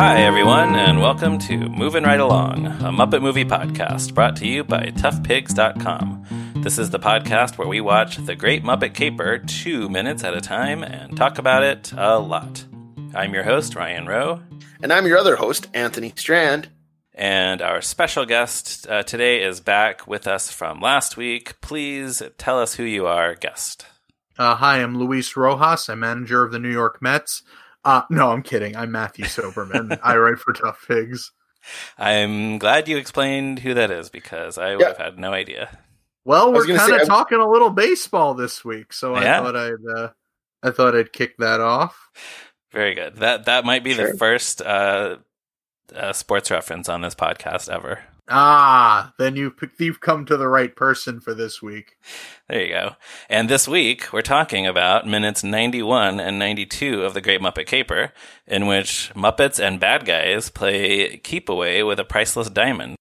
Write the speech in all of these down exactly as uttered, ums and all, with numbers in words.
Hi, everyone, and welcome to Movin' Right Along, a Muppet movie podcast brought to you by Tough Pigs dot com. This is the podcast where we watch The Great Muppet Caper two minutes at a time and talk about it a lot. I'm your host, Ryan Rowe. And I'm your other host, Anthony Strand. And our special guest uh, today is back with us from last week. Please tell us who you are, guest. Uh, hi, I'm Luis Rojas. I'm manager of the New York Mets. Uh, no, I'm kidding. I'm Matthew Soberman. I write for Tough Pigs. I'm glad you explained who that is because I would yeah. have had no idea. Well, we're kind of talking I... a little baseball this week, so yeah. I thought I'd uh, I thought I'd kick that off. Very good. That that might be sure. the first uh, uh, sports reference on this podcast ever. Ah, then you've, you've come to the right person for this week. There you go. And this week, we're talking about minutes ninety-one and ninety-two of The Great Muppet Caper, in which Muppets and bad guys play keep away with a priceless diamond.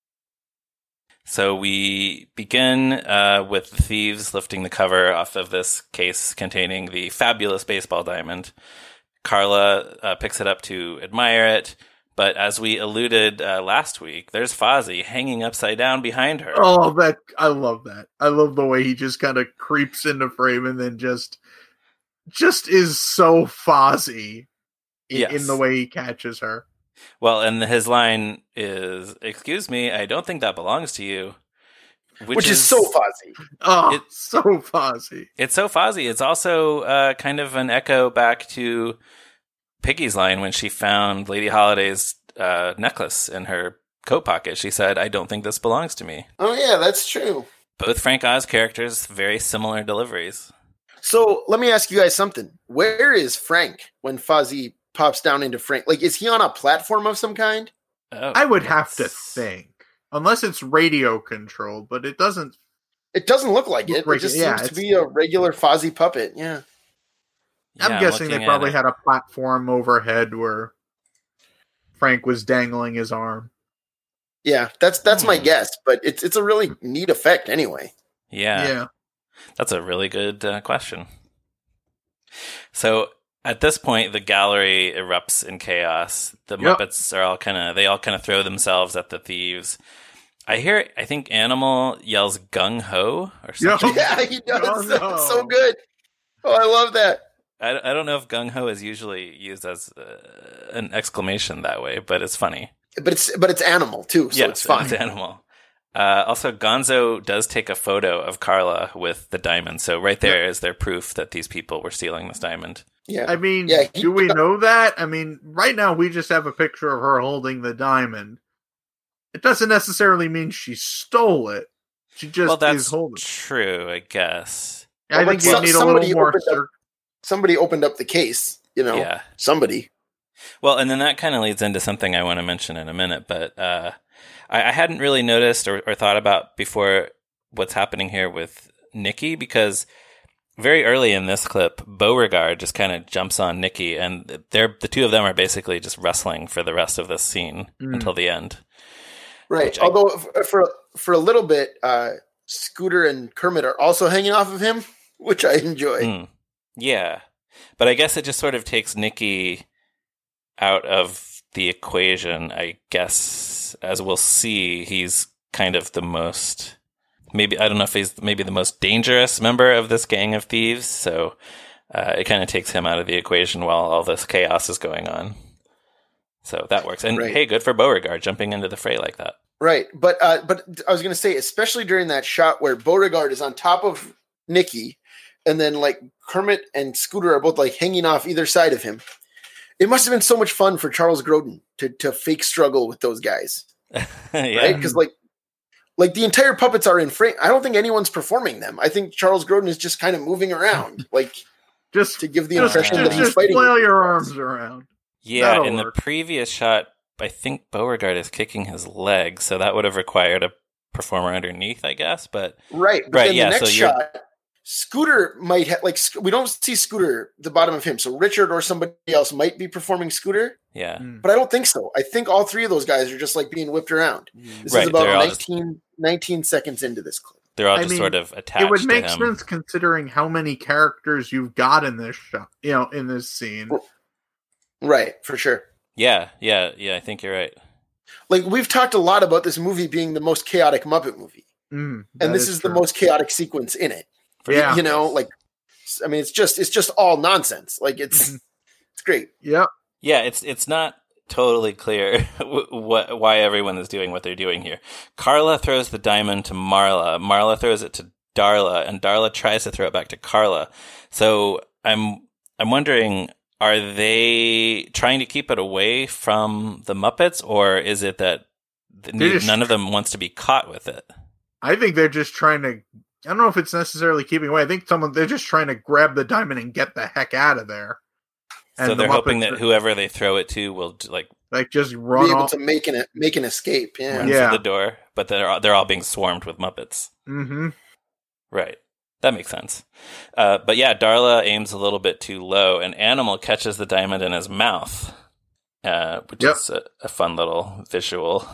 So we begin uh, with the thieves lifting the cover off of this case containing the fabulous baseball diamond. Carla uh, picks it up to admire it. But as we alluded uh, last week, there's Fozzie hanging upside down behind her. Oh, that I love that. I love the way he just kind of creeps into frame and then just just is so Fozzie in, yes. in the way he catches her. Well, and his line is, "Excuse me, I don't think that belongs to you." Which, which is, is so Fozzie. Oh, it's so Fozzie. It's so Fozzie. It's also uh, kind of an echo back to Piggy's line when she found Lady Holiday's uh, necklace in her coat pocket. She said, "I don't think this belongs to me." Oh, yeah, that's true. Both Frank Oz characters, very similar deliveries. So let me ask you guys something. Where is Frank when Fozzie pops down into Frank? Like, is he on a platform of some kind? Oh, I would that's... have to think. Unless it's radio controlled, but it doesn't... It doesn't look like it. It just yeah, seems to be a regular Fozzie puppet, yeah. Yeah, I'm guessing they probably had a platform overhead where Frank was dangling his arm. Yeah, that's that's mm. my guess, but it's it's a really neat effect anyway. Yeah, yeah, that's a really good uh, question. So at this point, the gallery erupts in chaos. The yep. Muppets are all kind of they all kind of throw themselves at the thieves. I hear I think Animal yells "gung ho" or something. Yeah, he does. That's so good. Oh, I love that. I don't know if gung-ho is usually used as uh, an exclamation that way, but it's funny. But it's but it's animal, too, so yes, it's fine. It's animal. Uh, also, Gonzo does take a photo of Carla with the diamond, so right there yeah. is their proof that these people were stealing this diamond. Yeah, I mean, yeah, he, do we know that? I mean, right now we just have a picture of her holding the diamond. It doesn't necessarily mean she stole it. She just well, that's is holding it. True, I guess. I well, think you so, need a little more... Somebody opened up the case, you know, yeah. somebody. Well, and then that kind of leads into something I want to mention in a minute, but uh, I, I hadn't really noticed or, or thought about before what's happening here with Nikki, because very early in this clip, Beauregard just kind of jumps on Nikki, and they're, the two of them are basically just wrestling for the rest of this scene mm. until the end. Right, although I, for, for a little bit, uh, Scooter and Kermit are also hanging off of him, which I enjoy. Mm. Yeah, but I guess it just sort of takes Nikki out of the equation, I guess. As we'll see, he's kind of the most, maybe, I don't know if he's maybe the most dangerous member of this gang of thieves, so uh, it kind of takes him out of the equation while all this chaos is going on. So that works. And right. hey, good for Beauregard jumping into the fray like that. Right, but uh, but I was going to say, especially during that shot where Beauregard is on top of Nikki, and then, like, Kermit and Scooter are both, like, hanging off either side of him. It must have been so much fun for Charles Grodin to, to fake struggle with those guys. yeah. Right? Because, like, like, the entire puppets are in frame. I don't think anyone's performing them. I think Charles Grodin is just kind of moving around, like, just to give the just, impression just, that he's just fighting. Just flail your arms around. Yeah, That'll in work. The previous shot, I think Beauregard is kicking his leg, so that would have required a performer underneath, I guess. But Right, but right, then yeah, the next so shot... You're... Scooter might have, like, we don't see Scooter, the bottom of him. So Richard or somebody else might be performing Scooter. Yeah. But I don't think so. I think all three of those guys are just, like, being whipped around. This right. is about nineteen, just, nineteen seconds into this clip. They're all I just mean, sort of attached to him. It would make sense considering how many characters you've got in this show, you know, in this scene. Right, for sure. Yeah, yeah, yeah, I think you're right. Like, we've talked a lot about this movie being the most chaotic Muppet movie. Mm, and this is, is the most chaotic sequence in it. Yeah. You know, like, I mean, it's just it's just all nonsense. Like, it's it's great. Yeah. Yeah, it's it's not totally clear what why everyone is doing what they're doing here. Carla throws the diamond to Marla. Marla throws it to Darla, and Darla tries to throw it back to Carla. So I'm I'm wondering, are they trying to keep it away from the Muppets, or is it that just, none of them wants to be caught with it? I think they're just trying to... I don't know if it's necessarily keeping away. I think someone they're just trying to grab the diamond and get the heck out of there. And so they're the hoping that are, whoever they throw it to will like like just run be able off. to make an make an escape. Yeah, yeah. To the door, but they're they're all being swarmed with Muppets. Mm-hmm. Right. That makes sense. Uh, but yeah, Darla aims a little bit too low, and Animal catches the diamond in his mouth, uh, which yep. is a, a fun little visual.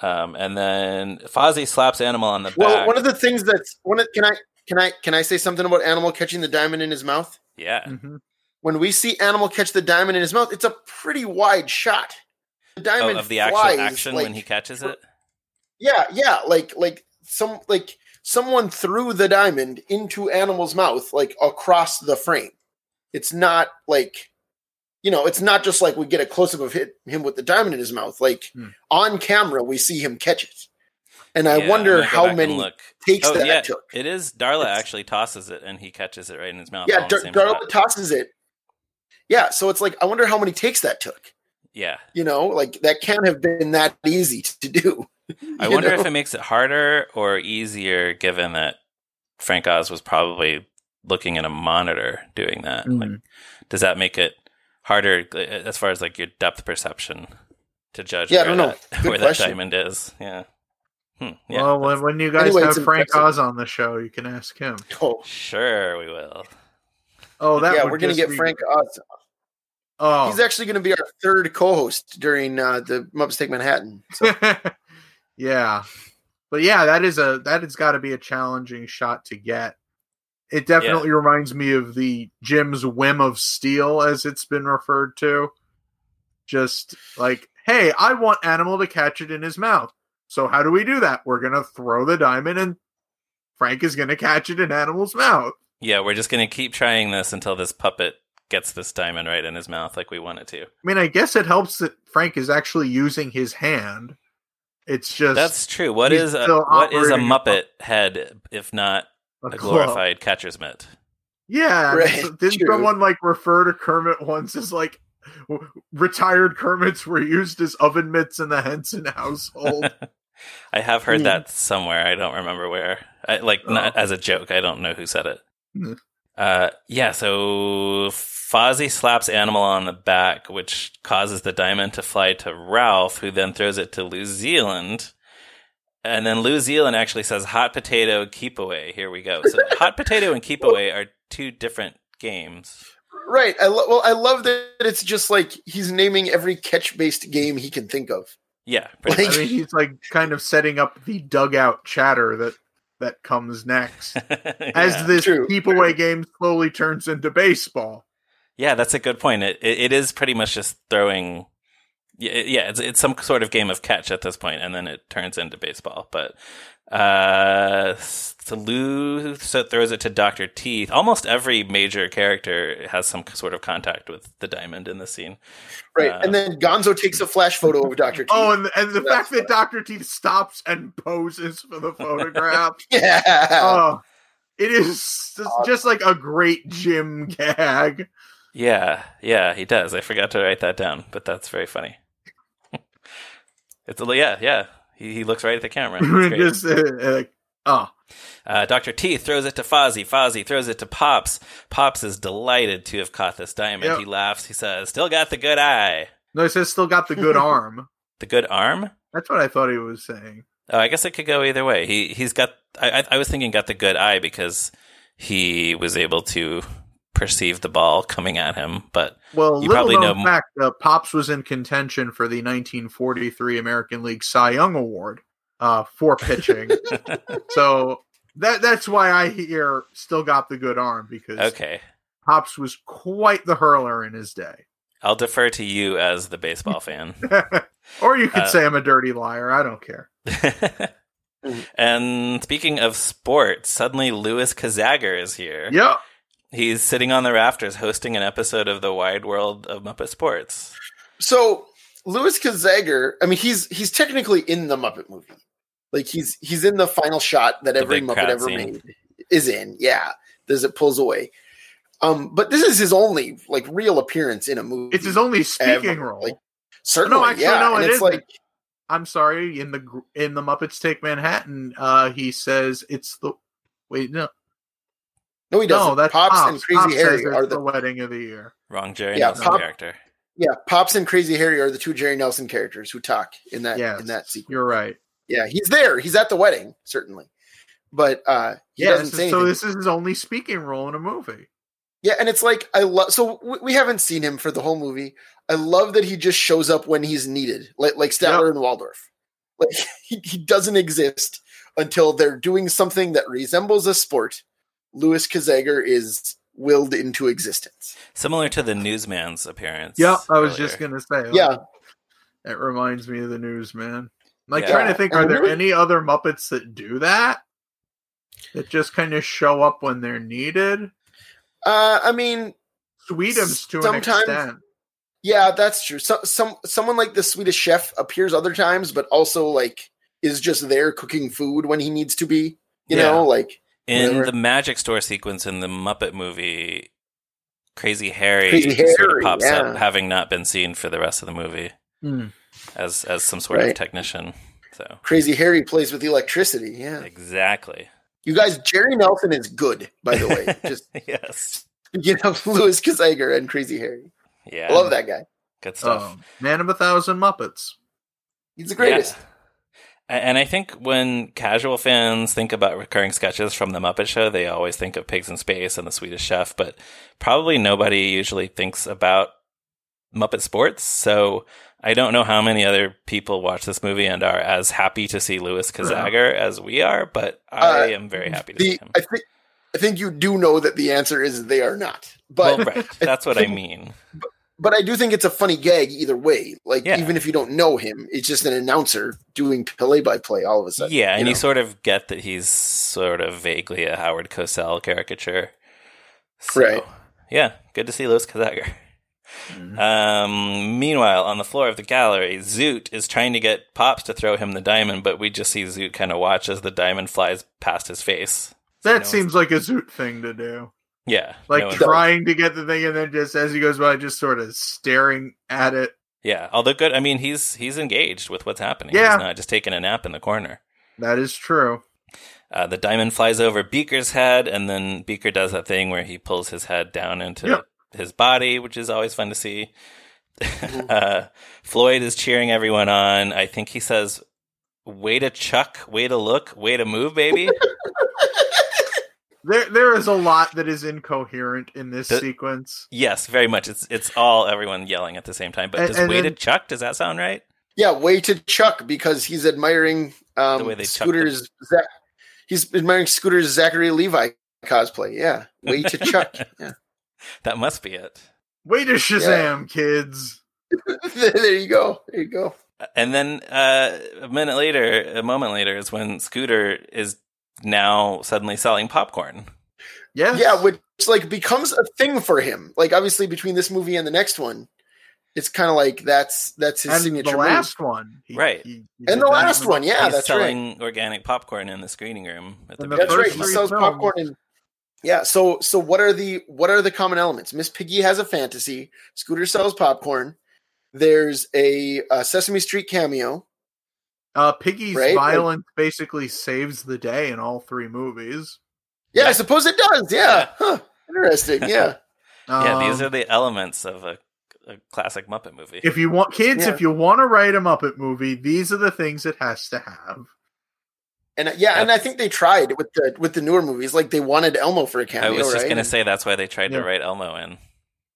Um, and then Fozzie slaps Animal on the well, back. Well, one of the things that's one of, can I can I can I say something about Animal catching the diamond in his mouth? Yeah. Mm-hmm. When we see Animal catch the diamond in his mouth, it's a pretty wide shot. The diamond oh, of the actual flies, action like, when he catches it. Yeah, yeah, like like some like. Someone threw the diamond into Animal's mouth, like across the frame. It's not like, you know, it's not just like we get a close up of hit, him with the diamond in his mouth. Like hmm. on camera, we see him catch it. And yeah, I wonder how many takes oh, that yeah, took. It is Darla it's, actually tosses it and he catches it right in his mouth. Yeah, Dar- Darla shot. tosses it. Yeah, so it's like, I wonder how many takes that took. Yeah. You know, like that can't have been that easy to do. I wonder you know? if it makes it harder or easier, given that Frank Oz was probably looking at a monitor doing that. Mm-hmm. Like, does that make it harder as far as like your depth perception to judge yeah, where, I don't that, know. where that diamond is? Yeah. Hmm. yeah well, when, when you guys anyway, have Frank impressive. Oz on the show, you can ask him. Oh. Sure, we will. Oh, that yeah, we're going to get be... Frank Oz. Oh, he's actually going to be our third co-host during uh, the Muppets Take Manhattan. So. Yeah, but yeah, that is a that has got to be a challenging shot to get. It definitely yeah. reminds me of the Jim's Whim of Steel, as it's been referred to. Just like, hey, I want Animal to catch it in his mouth. So how do we do that? We're gonna throw the diamond, and Frank is gonna catch it in Animal's mouth. Yeah, we're just gonna keep trying this until this puppet gets this diamond right in his mouth, like we want it to. I mean, I guess it helps that Frank is actually using his hand. It's just that's true. What is a, what is a Muppet a, head if not a, a glorified catcher's mitt? Yeah, right. Didn't true. someone like refer to Kermit once as like retired Kermits were used as oven mitts in the Henson household? I have heard mm. that somewhere. I don't remember where. I, like oh. not as a joke. I don't know who said it. Mm. Uh, yeah. So Fozzie slaps Animal on the back, which causes the diamond to fly to Ralph, who then throws it to Lou Zealand. And then Lou Zealand actually says, hot potato, keep away. Here we go. So hot potato and keep away are two different games. Right. I lo- well, I love that it's just like he's naming every catch-based game he can think of. Yeah. Pretty like- much. I mean, he's like kind of setting up the dugout chatter that that comes next yeah, as this true. keep away game slowly turns into baseball. Yeah, that's a good point. It it, it is pretty much just throwing. Yeah, it's it's some sort of game of catch at this point, and then it turns into baseball. But uh, so Lou throws it to Doctor Teeth. Almost every major character has some sort of contact with the diamond in the scene, right? Um, and then Gonzo takes a flash photo of Doctor Teeth. Oh, and the, and the so fact that Doctor Teeth stops and poses for the photograph. yeah. Oh, it is just, just like a great Jim gag. Yeah, yeah, he does. I forgot to write that down, but that's very funny. it's a, yeah, yeah. He, he looks right at the camera. Just, uh, uh, oh. Uh, Doctor T throws it to Fozzie. Fozzie throws it to Pops. Pops is delighted to have caught this diamond. Yep. He laughs. He says, "Still got the good eye." No, he says, "Still got the good arm." The good arm? That's what I thought he was saying. Oh, I guess it could go either way. He he's got. I I was thinking got the good eye because he was able to perceived the ball coming at him, but well, you probably know. Fact, uh, Pops was in contention for the nineteen forty-three American League Cy Young Award uh, for pitching, so that that's why I hear still got the good arm because okay. Pops was quite the hurler in his day. I'll defer to you as the baseball fan. Or you could uh, say I'm a dirty liar. I don't care. And speaking of sports, suddenly Louis Kazagger is here. Yep. He's sitting on the rafters hosting an episode of The Wide World of Muppet Sports. So Louis Kazagger, I mean, he's he's technically in the Muppet movie. Like, he's he's in the final shot that the every Muppet ever scene. made is in. Yeah, as it pulls away. Um, but this is his only, like, real appearance in a movie. It's his only speaking ever. role. Like, certainly, no, actually, yeah. No, it and it's isn't. like, I'm sorry. In the in the Muppets Take Manhattan, uh, he says it's the wait no, no he doesn't. No, that's Pops, Pops and Crazy Pops Harry are the, the wedding of the year. Wrong Jerry yeah, Nelson Pop, character. Yeah, Pops and Crazy Harry are the two Jerry Nelson characters who talk in that yes, in that sequence. You're right. Yeah, he's there. He's at the wedding, certainly. But uh, he yeah, doesn't say is, so. This is his only speaking role in a movie. Yeah, and it's like, I love, so we, we haven't seen him for the whole movie. I love that he just shows up when he's needed, like, like Statler yep. and Waldorf. Like, he, he doesn't exist until they're doing something that resembles a sport. Louis Kazagger is willed into existence. Similar to the newsman's appearance. Yeah, I was earlier. just going to say. Like, yeah. It reminds me of the newsman. Like, yeah. trying to think, are there really- any other Muppets that do that? That just kind of show up when they're needed? Uh, I mean, Sweetums to an extent. Yeah, that's true. So, some someone like the Swedish chef appears other times, but also like is just there cooking food when he needs to be. You yeah. know, like in whatever. the magic store sequence in the Muppet movie, Crazy Harry, Crazy Harry sort of pops yeah. up, having not been seen for the rest of the movie mm. as as some sort right. of technician. So Crazy Harry plays with electricity. Yeah, exactly. You guys, Jerry Nelson is good, by the way. Just yes, you know, Louis Kazagger and Crazy Harry. Yeah, I love that guy. Good stuff. Um, Man of a Thousand Muppets. He's the greatest. Yeah. And I think when casual fans think about recurring sketches from the Muppet Show, they always think of Pigs in Space and the Swedish Chef, but probably nobody usually thinks about Muppet Sports. So I don't know how many other people watch this movie and are as happy to see Louis Kazagger uh-huh. as we are, but I uh, am very happy to the, see him. I think, I think you do know that the answer is they are not. But well, right. That's I what think, I mean. But, but I do think it's a funny gag either way. Like, yeah. even if you don't know him, it's just an announcer doing play-by-play all of a sudden. Yeah, and you, know? you sort of get that he's sort of vaguely a Howard Cosell caricature. So, right. yeah, good to see Louis Kazagger. Mm-hmm. Um, meanwhile, on the floor of the gallery, Zoot is trying to get Pops to throw him the diamond, but we just see Zoot kind of watch as the diamond flies past his face. That no seems like a Zoot thing to do. Yeah. Like no trying to get the thing and then just as he goes by, just sort of staring at it. Yeah. Although good. I mean, he's, he's engaged with what's happening. Yeah. He's not just taking a nap in the corner. That is true. Uh, the diamond flies over Beaker's head and then Beaker does that thing where he pulls his head down into yep. his body, which is always fun to see. uh, Floyd is cheering everyone on. I think he says, way to chuck, way to look, way to move, baby. There, there is a lot that is incoherent in this the, sequence. Yes, very much. It's it's all everyone yelling at the same time. But and, does and way then, to chuck, does that sound right? Yeah, way to chuck, because he's admiring um, the way they Scooter's... Zach, he's admiring Scooter's Zachary Levi cosplay. Yeah, way to chuck. Yeah. That must be it. Way to Shazam, yeah. kids. There you go. There you go. And then uh, a minute later, a moment later is when Scooter is now suddenly selling popcorn. Yeah. Yeah, which like becomes a thing for him. Like obviously between this movie and the next one, it's kind of like that's that's his and signature the last move. one. He, right. He, he and the last one, yeah, he's that's selling right. organic popcorn in the screening room at the the That's right. He sells films. popcorn in Yeah, so so what are the what are the common elements? Miss Piggy has a fantasy. Scooter sells popcorn. There's a, a Sesame Street cameo. Uh, Piggy's right? violence like, basically saves the day in all three movies. Yeah, yeah. I suppose it does. Yeah, yeah. Huh. Interesting. Yeah, yeah. Um, these are the elements of a, a classic Muppet movie. If you want kids, yeah. if you want to write a Muppet movie, these are the things it has to have. And yeah, that's, and I think they tried with the with the newer movies. Like they wanted Elmo for a cameo. I was just right? gonna say that's why they tried yeah. to write Elmo in.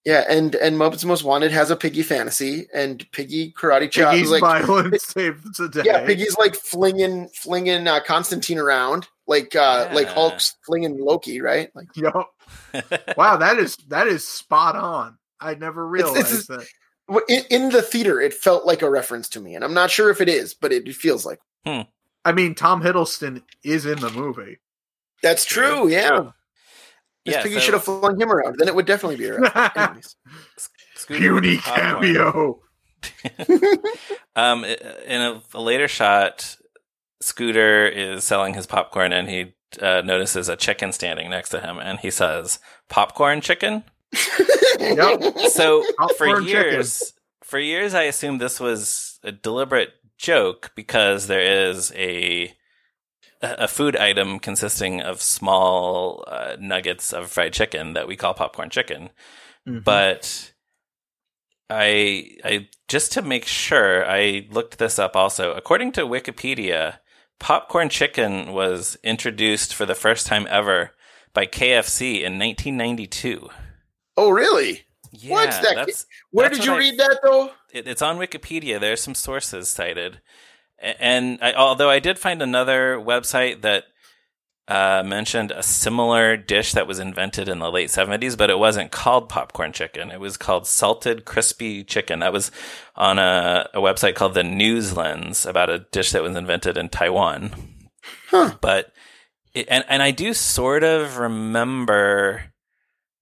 Yeah, and and Muppets Most Wanted has a Piggy fantasy, and Piggy karate chop. Piggy's like, violence saves the day. Yeah, Piggy's like flinging flinging uh, Constantine around, like uh, yeah. like Hulk's flinging Loki, right? Like, yep. Wow, that is that is spot on. I never realized it's, it's, that. In, in the theater, it felt like a reference to me, and I'm not sure if it is, but it feels like. Hmm. I mean, Tom Hiddleston is in the movie. That's true, yeah. This yeah, piggy so... should have flung him around. Then it would definitely be around. Puny cameo! um, in a, a later shot, Scooter is selling his popcorn, and he uh, notices a chicken standing next to him, and he says, "Popcorn chicken?" Yep. So for years, chicken. for years, I assumed this was a deliberate joke because there is a a food item consisting of small uh, nuggets of fried chicken that we call popcorn chicken. Mm-hmm. But I I just to make sure, I looked this up also. According to Wikipedia, popcorn chicken was introduced for the first time ever by K F C in nineteen ninety-two. Oh, really? Yeah, What's that? That's, Where that's did you I, read that, though? It, it's on Wikipedia. There are some sources cited. And I, although I did find another website that uh, mentioned a similar dish that was invented in the late seventies, but it wasn't called popcorn chicken. It was called salted crispy chicken. That was on a, a website called The News Lens about a dish that was invented in Taiwan. Huh. But it, and and I do sort of remember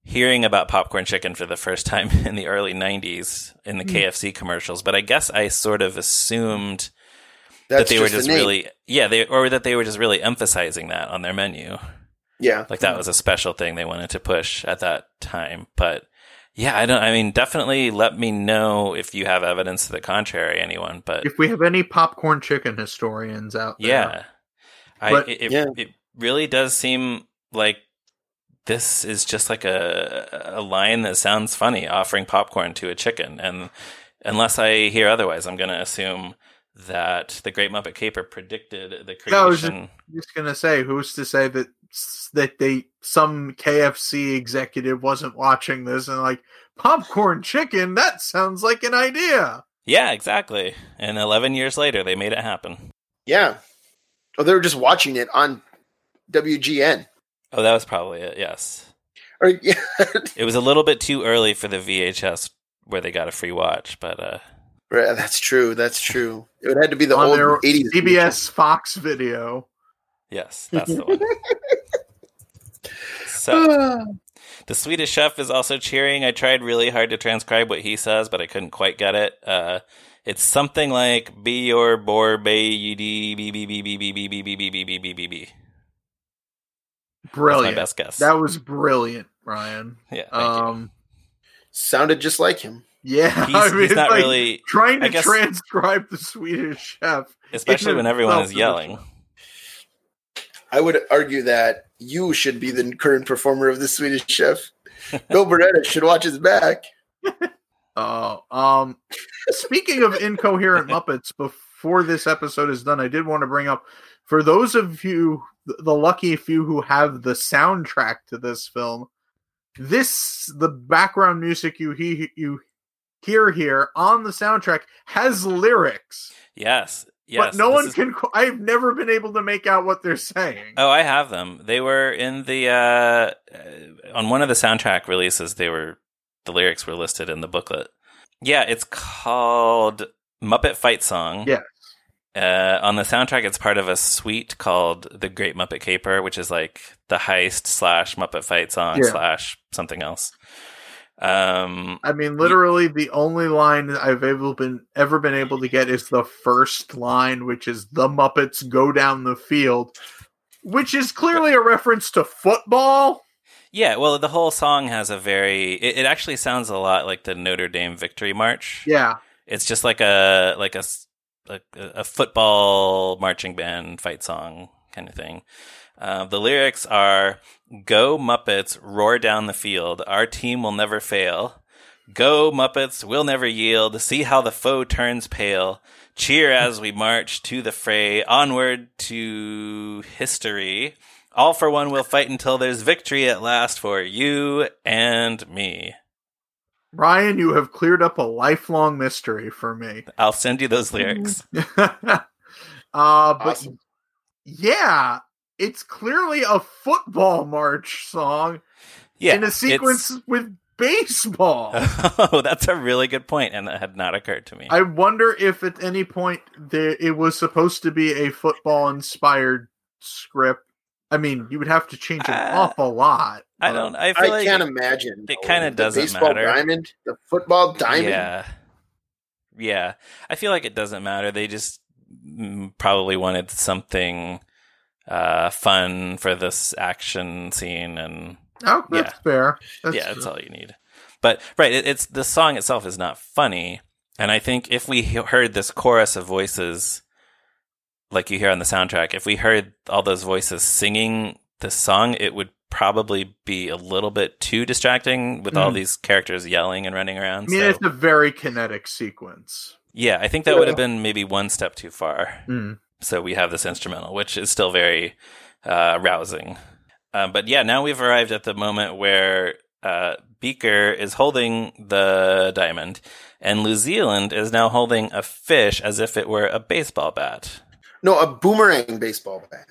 hearing about popcorn chicken for the first time in the early nineties in the K F C commercials, but I guess I sort of assumed That's that they just were just the really, yeah, they or that they were just really emphasizing that on their menu. Yeah, like that was a special thing they wanted to push at that time. But yeah, I don't. I mean, definitely let me know if you have evidence to the contrary, anyone. But if we have any popcorn chicken historians out there, yeah, I, but, it, yeah. It, it really does seem like. This is just like a a line that sounds funny, offering popcorn to a chicken. And unless I hear otherwise, I'm going to assume that the Great Muppet Caper predicted the creation. No, I was just, just going to say, who's to say that that they some K F C executive wasn't watching this and like, popcorn chicken, that sounds like an idea. Yeah, exactly. And eleven years later, they made it happen. Yeah. Oh, they were just watching it on W G N. Oh, that was probably it, yes. Or, yeah. It was a little bit too early for the V H S where they got a free watch, but... Uh... Yeah, that's true, that's true. It would have to be the old eighties. C B S Fox Video. Yes, that's the one. So, the Swedish chef is also cheering. I tried really hard to transcribe what he says, but I couldn't quite get it. Uh, it's something like, be your bor, be, you dee, be, be, be, be, be, be, be, be, be, be, be, be, be. Brilliant. That's my best guess. That was brilliant, Ryan. Yeah. Um, you. Sounded just like him. Yeah. He's, I mean, he's not like really trying to guess, transcribe the Swedish chef, especially when everyone is yelling. I would argue that you should be the current performer of the Swedish chef. Bill Beretta should watch his back. Oh, um, speaking of incoherent Muppets, before this episode is done, I did want to bring up, for those of you, the lucky few who have the soundtrack to this film, this the background music you he, you hear here on the soundtrack has lyrics. Yes, yes. But no one is... can. I've never been able to make out what they're saying. Oh, I have them. They were in the uh, on one of the soundtrack releases. They were the lyrics were listed in the booklet. Yeah, it's called Muppet Fight Song. Yeah. Uh, on the soundtrack, it's part of a suite called The Great Muppet Caper, which is like the heist slash Muppet fight song yeah. slash something else. Um, I mean, literally you, the only line I've able been, ever been able to get is the first line, which is the Muppets go down the field, which is clearly a reference to football. Yeah, well, the whole song has a very... It, it actually sounds a lot like the Notre Dame Victory March. Yeah. It's just like a like a... A, a football marching band fight song kind of thing. Uh, the lyrics are, go Muppets, roar down the field. Our team will never fail. Go Muppets, we'll never yield. See how the foe turns pale. Cheer as we march to the fray. Onward to history. All for one we'll fight until there's victory at last for you and me. Ryan, you have cleared up a lifelong mystery for me. I'll send you those lyrics. uh, awesome. But yeah, it's clearly a football march song yeah, in a sequence with baseball. Oh, that's a really good point, and that had not occurred to me. I wonder if at any point there, it was supposed to be a football-inspired script. I mean, you would have to change an uh, awful lot. I don't. I, feel I like can't it, imagine. It kind of doesn't baseball matter. Baseball diamond, the football diamond. Yeah, yeah. I feel like it doesn't matter. They just probably wanted something uh, fun for this action scene, and oh, that's yeah. fair. That's yeah, true. That's all you need. But right, it, it's the song itself is not funny, and I think if we heard this chorus of voices, like you hear on the soundtrack, if we heard all those voices singing the song, it would probably be a little bit too distracting with mm. all these characters yelling and running around. I mean, so. It's a very kinetic sequence. Yeah, I think that yeah. would have been maybe one step too far. Mm. So we have this instrumental, which is still very uh, rousing. Uh, but yeah, now we've arrived at the moment where uh, Beaker is holding the diamond, and New Zealand is now holding a fish as if it were a baseball bat. No, a boomerang baseball bat.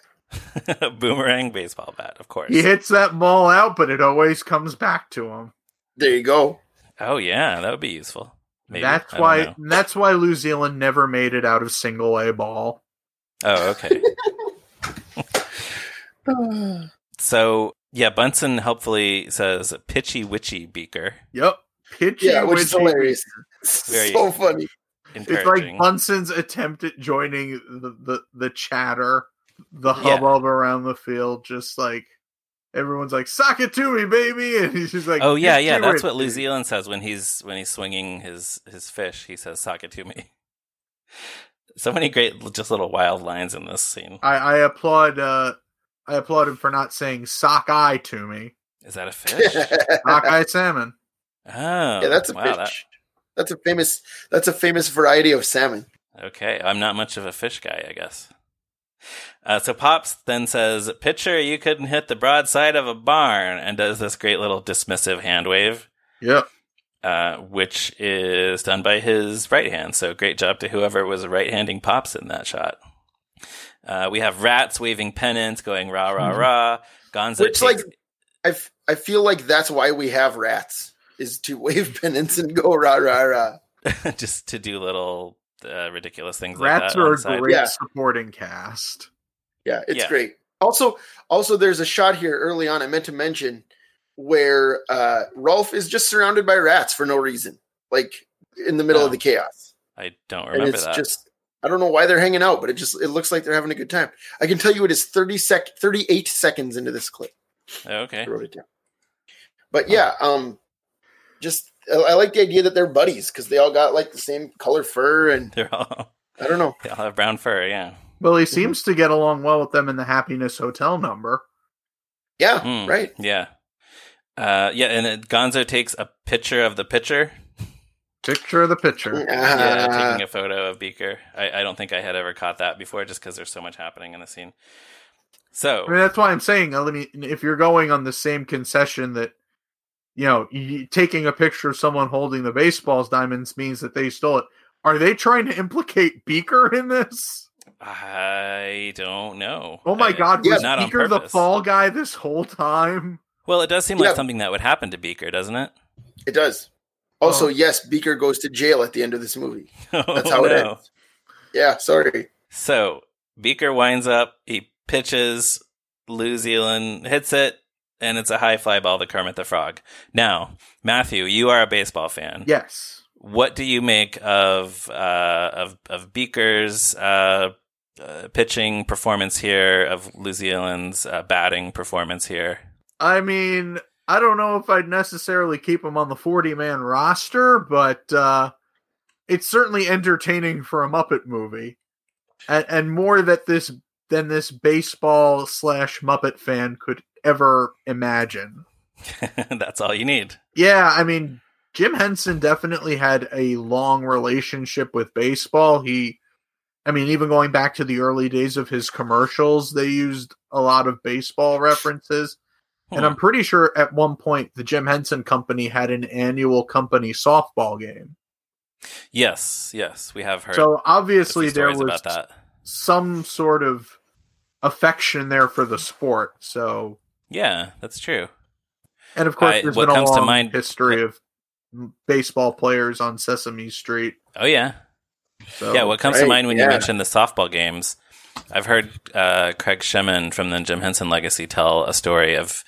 A boomerang baseball bat, of course. He hits that ball out, but it always comes back to him. There you go. Oh, yeah, that would be useful. Maybe. That's why That's why New Zealand never made it out of single A ball. Oh, okay. So, yeah, Bunsen helpfully says, pitchy witchy Beaker. Yep. Pitchy yeah, which witchy is hilarious. Very so funny. It's like Bunsen's attempt at joining the, the, the chatter, the hubbub yeah. around the field, just like everyone's like, sock it to me, baby, and he's just like, oh yeah, yeah, that's what New Zealand says when he's when he's swinging his, his fish. He says, sock it to me. So many great, just little wild lines in this scene. I, I applaud uh, I applaud him for not saying sock eye to me. Is that a fish? Sock eye salmon. Oh, yeah, that's a wow, fish. That- That's a famous. That's a famous variety of salmon. Okay, I'm not much of a fish guy, I guess. Uh, so Pops then says, "Pitcher, you couldn't hit the broadside of a barn," and does this great little dismissive hand wave. Yep. Uh, which is done by his right hand. So great job to whoever was right-handing Pops in that shot. Uh, we have rats waving pennants, going rah rah mm-hmm. rah. Gonzo. Which takes- like I, f- I feel like that's why we have rats. Is to wave pennants and go rah rah rah, just to do little uh, ridiculous things. Rats like that are outside. Great yeah. supporting cast. Yeah, it's yeah. great. Also, also, there's a shot here early on I meant to mention where uh, Rolf is just surrounded by rats for no reason, like in the middle oh, of the chaos. I don't remember and it's that. Just I don't know why they're hanging out, but it just it looks like they're having a good time. I can tell you it is thirty sec, thirty-eight seconds into this clip. Okay, I wrote it down. But yeah, oh. um. Just, I like the idea that they're buddies because they all got like the same color fur and they're all, I don't know. They all have brown fur, yeah. Well, he mm-hmm. seems to get along well with them in the Happiness Hotel number. Yeah, mm, right. Yeah. Uh, yeah, and it, Gonzo takes a picture of the pitcher. Picture of the pitcher. Yeah, taking a photo of Beaker. I, I don't think I had ever caught that before just because there's so much happening in the scene. So. I mean, that's why I'm saying, I mean, if you're going on the same concession that you know, you, taking a picture of someone holding the baseball's diamonds means that they stole it. Are they trying to implicate Beaker in this? I don't know. Oh my I, God, was yeah, Beaker the fall guy this whole time? Well, it does seem yeah. like something that would happen to Beaker, doesn't it? It does. Also, oh. yes, Beaker goes to jail at the end of this movie. That's how oh, no. it ends. Yeah, sorry. So, Beaker winds up, he pitches, New Zealand hits it, and it's a high fly ball to Kermit the Frog. Now, Matthew, you are a baseball fan. Yes. What do you make of uh, of, of Beaker's uh, uh, pitching performance here, of New Zealand's uh, batting performance here? I mean, I don't know if I'd necessarily keep him on the forty-man roster, but uh, it's certainly entertaining for a Muppet movie. And, and more that this than this baseball slash Muppet fan could ever imagine. That's all you need. Yeah, I mean, Jim Henson definitely had a long relationship with baseball. He, I mean, even going back to the early days of his commercials, they used a lot of baseball references. Hmm. And I'm pretty sure at one point the Jim Henson Company had an annual company softball game. Yes, yes, we have heard. So obviously there was about that. Some sort of affection there for the sport, so... Yeah, that's true. And of course, I, there's been a long mind, history of baseball players on Sesame Street. Oh yeah, so, yeah. What comes right, to mind when yeah. you mention the softball games? I've heard uh, Craig Shemin from the Jim Henson Legacy tell a story of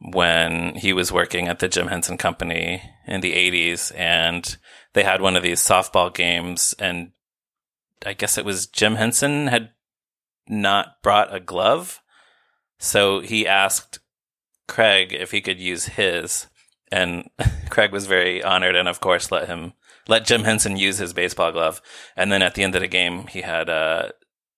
when he was working at the Jim Henson Company in the eighties, and they had one of these softball games, and I guess it was Jim Henson had not brought a glove, so he asked Craig if he could use his, and Craig was very honored and of course let him let Jim Henson use his baseball glove. And then at the end of the game, he had uh,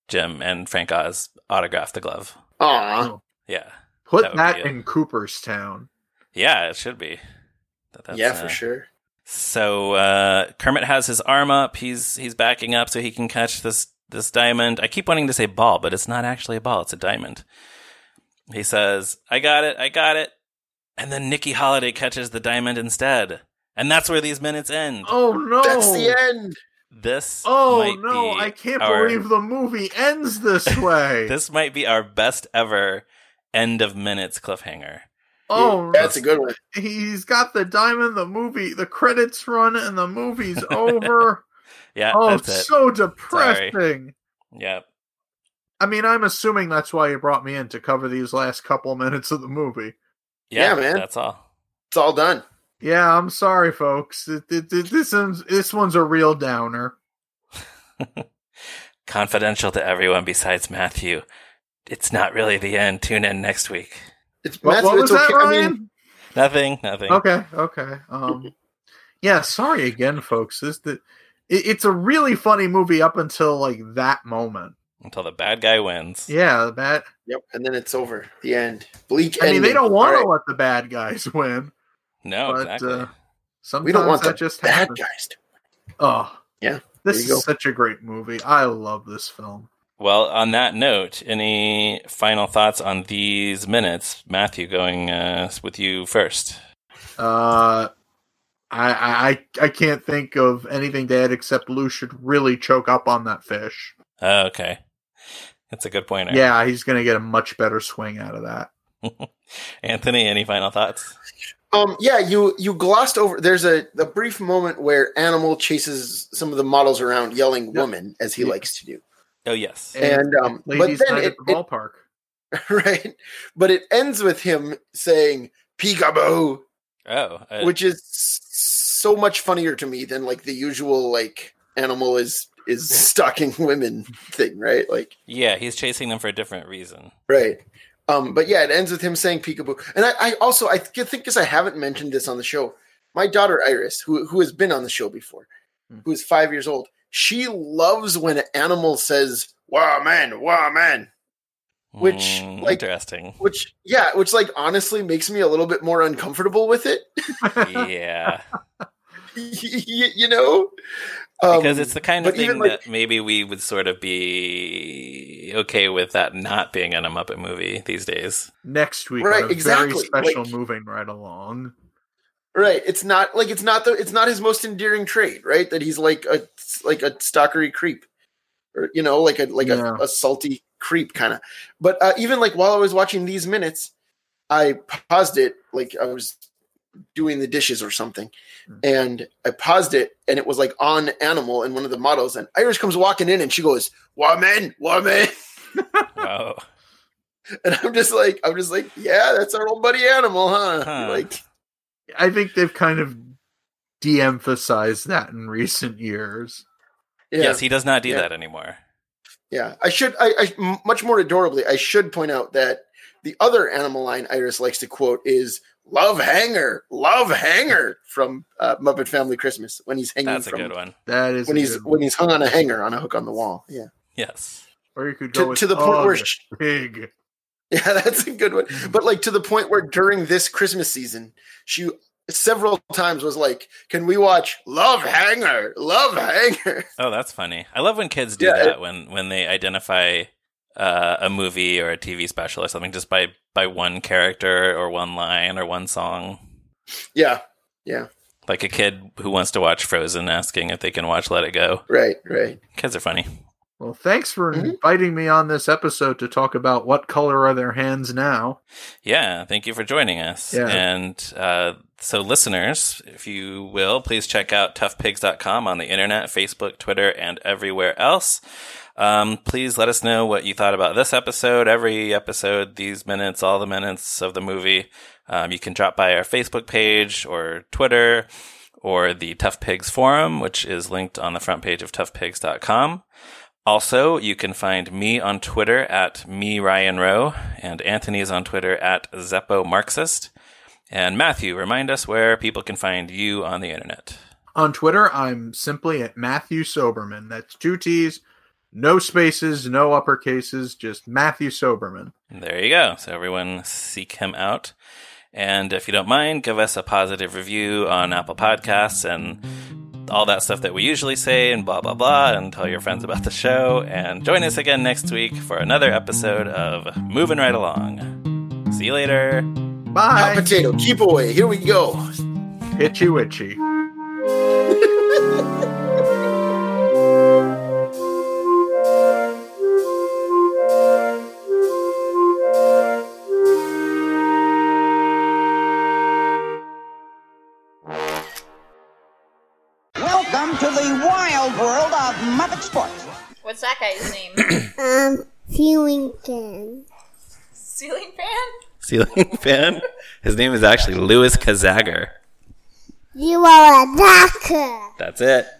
Jim and Frank Oz autograph the glove. Aww. Yeah. Put that, that in Cooperstown. Yeah, it should be. That's, yeah, for uh, sure. So uh, Kermit has his arm up. He's he's backing up so he can catch this this diamond. I keep wanting to say ball, but it's not actually a ball. It's a diamond. He says, I got it, I got it. And then Nikki Holiday catches the diamond instead. And that's where these minutes end. Oh, no. That's the end. This Oh, might no. Be I can't our... believe the movie ends this way. This might be our best ever end of minutes cliffhanger. Oh, that's a good one. He's got the diamond, the movie, the credits run, and the movie's over. Yeah. Oh, that's it. So depressing. Sorry. Yep. I mean, I'm assuming that's why you brought me in, to cover these last couple minutes of the movie. Yeah, yeah, man. That's all. It's all done. Yeah, I'm sorry, folks. It, it, it, this, one's, this one's a real downer. Confidential to everyone besides Matthew. It's not really the end. Tune in next week. It's Matthew, what was it's that, okay. Ryan? I mean, nothing, nothing. Okay, okay. Um, yeah, sorry again, folks. This, the, it, it's a really funny movie up until like that moment. Until the bad guy wins. Yeah, the bad. Yep, and then it's over. The end. Bleak ending. I mean, they don't want right. to let the bad guys win. No, but, exactly. Uh, sometimes we don't want that the just bad happens. Guys to win. Oh, yeah. This is go. Such a great movie. I love this film. Well, on that note, any final thoughts on these minutes? Matthew, going uh, with you first. Uh, I, I I can't think of anything to add except Lou should really choke up on that fish. Oh, okay. That's a good pointer. Yeah, he's going to get a much better swing out of that. Anthony, any final thoughts? Um, yeah, you, you glossed over. There's a, a brief moment where Animal chases some of the models around, yelling yep. "woman" as he yep. likes to do. Oh yes, and, and um, but then it, at the ballpark, it, right? But it ends with him saying "peekaboo," oh, I, which is so much funnier to me than like the usual like Animal is. is stalking women thing, right? Like, yeah, he's chasing them for a different reason. Right. Um, but yeah, it ends with him saying peekaboo. And I, I also, I th- think because I haven't mentioned this on the show, my daughter, Iris, who, who has been on the show before, mm. who is five years old. She loves when an Animal says, wow, man, wow, man, which mm, like, interesting, which, yeah, which like honestly makes me a little bit more uncomfortable with it. Yeah. you, you know, because it's the kind of um, thing like, that maybe we would sort of be okay with that not being in a Muppet movie these days. Next week, right? Exactly. Very special, like, Moving Right Along. Right. It's not like it's not the it's not his most endearing trait, right? That he's like a like a stalkery creep, or you know, like a like yeah. a, a salty creep kind of. But uh, even like while I was watching these minutes, I paused it. Like I was doing the dishes or something, and I paused it, and it was like on Animal in one of the models, and Iris comes walking in and she goes, woman, woman. Wow. And I'm just like, I'm just like, yeah, that's our old buddy Animal, huh? huh? Like, I think they've kind of de-emphasized that in recent years. Yeah. Yes. He does not do yeah. that anymore. Yeah. I should, I, I much more adorably, I should point out that the other Animal line Iris likes to quote is "Love Hanger, Love Hanger" from uh, Muppet Family Christmas, when he's hanging. That's a from, good one. That is when he's one. when he's hung on a hanger on a hook on the wall. Yeah. Yes. Or you could go to, with, to the point oh, where she, pig. Yeah, that's a good one. But like to the point where during this Christmas season, she several times was like, "Can we watch Love Hanger, Love Hanger?" Oh, that's funny. I love when kids do yeah, that it, when when they identify Uh, a movie or a T V special or something just by by one character or one line or one song. Yeah, yeah. Like a kid who wants to watch Frozen asking if they can watch Let It Go. Right, right. Kids are funny. Well, thanks for mm-hmm. inviting me on this episode to talk about What Color Are Their Hands Now? Yeah, thank you for joining us. Yeah. And uh, so listeners, if you will, please check out tough pigs dot com on the internet, Facebook, Twitter, and everywhere else. Um, please let us know what you thought about this episode, every episode, these minutes, all the minutes of the movie. Um, you can drop by our Facebook page or Twitter or the Tough Pigs forum, which is linked on the front page of tough pigs dot com. Also, you can find me on Twitter at me Ryan Rowe, and Anthony is on Twitter at Zeppo Marxist. And Matthew, remind us where people can find you on the internet. On Twitter, I'm simply at Matthew Soberman. That's two T's, no spaces, no uppercases, just Matthew Soberman. There you go. So everyone seek him out. And if you don't mind, give us a positive review on Apple Podcasts and all that stuff that we usually say and blah, blah, blah, and tell your friends about the show. And join us again next week for another episode of Movin' Right Along. See you later. Bye. Hot potato, keep away. Here we go. Itchy witchy. What's that guy's name? um, ceiling fan. Ceiling fan? Ceiling fan? His name is actually Louis Kazagger. You are a doctor. That's it.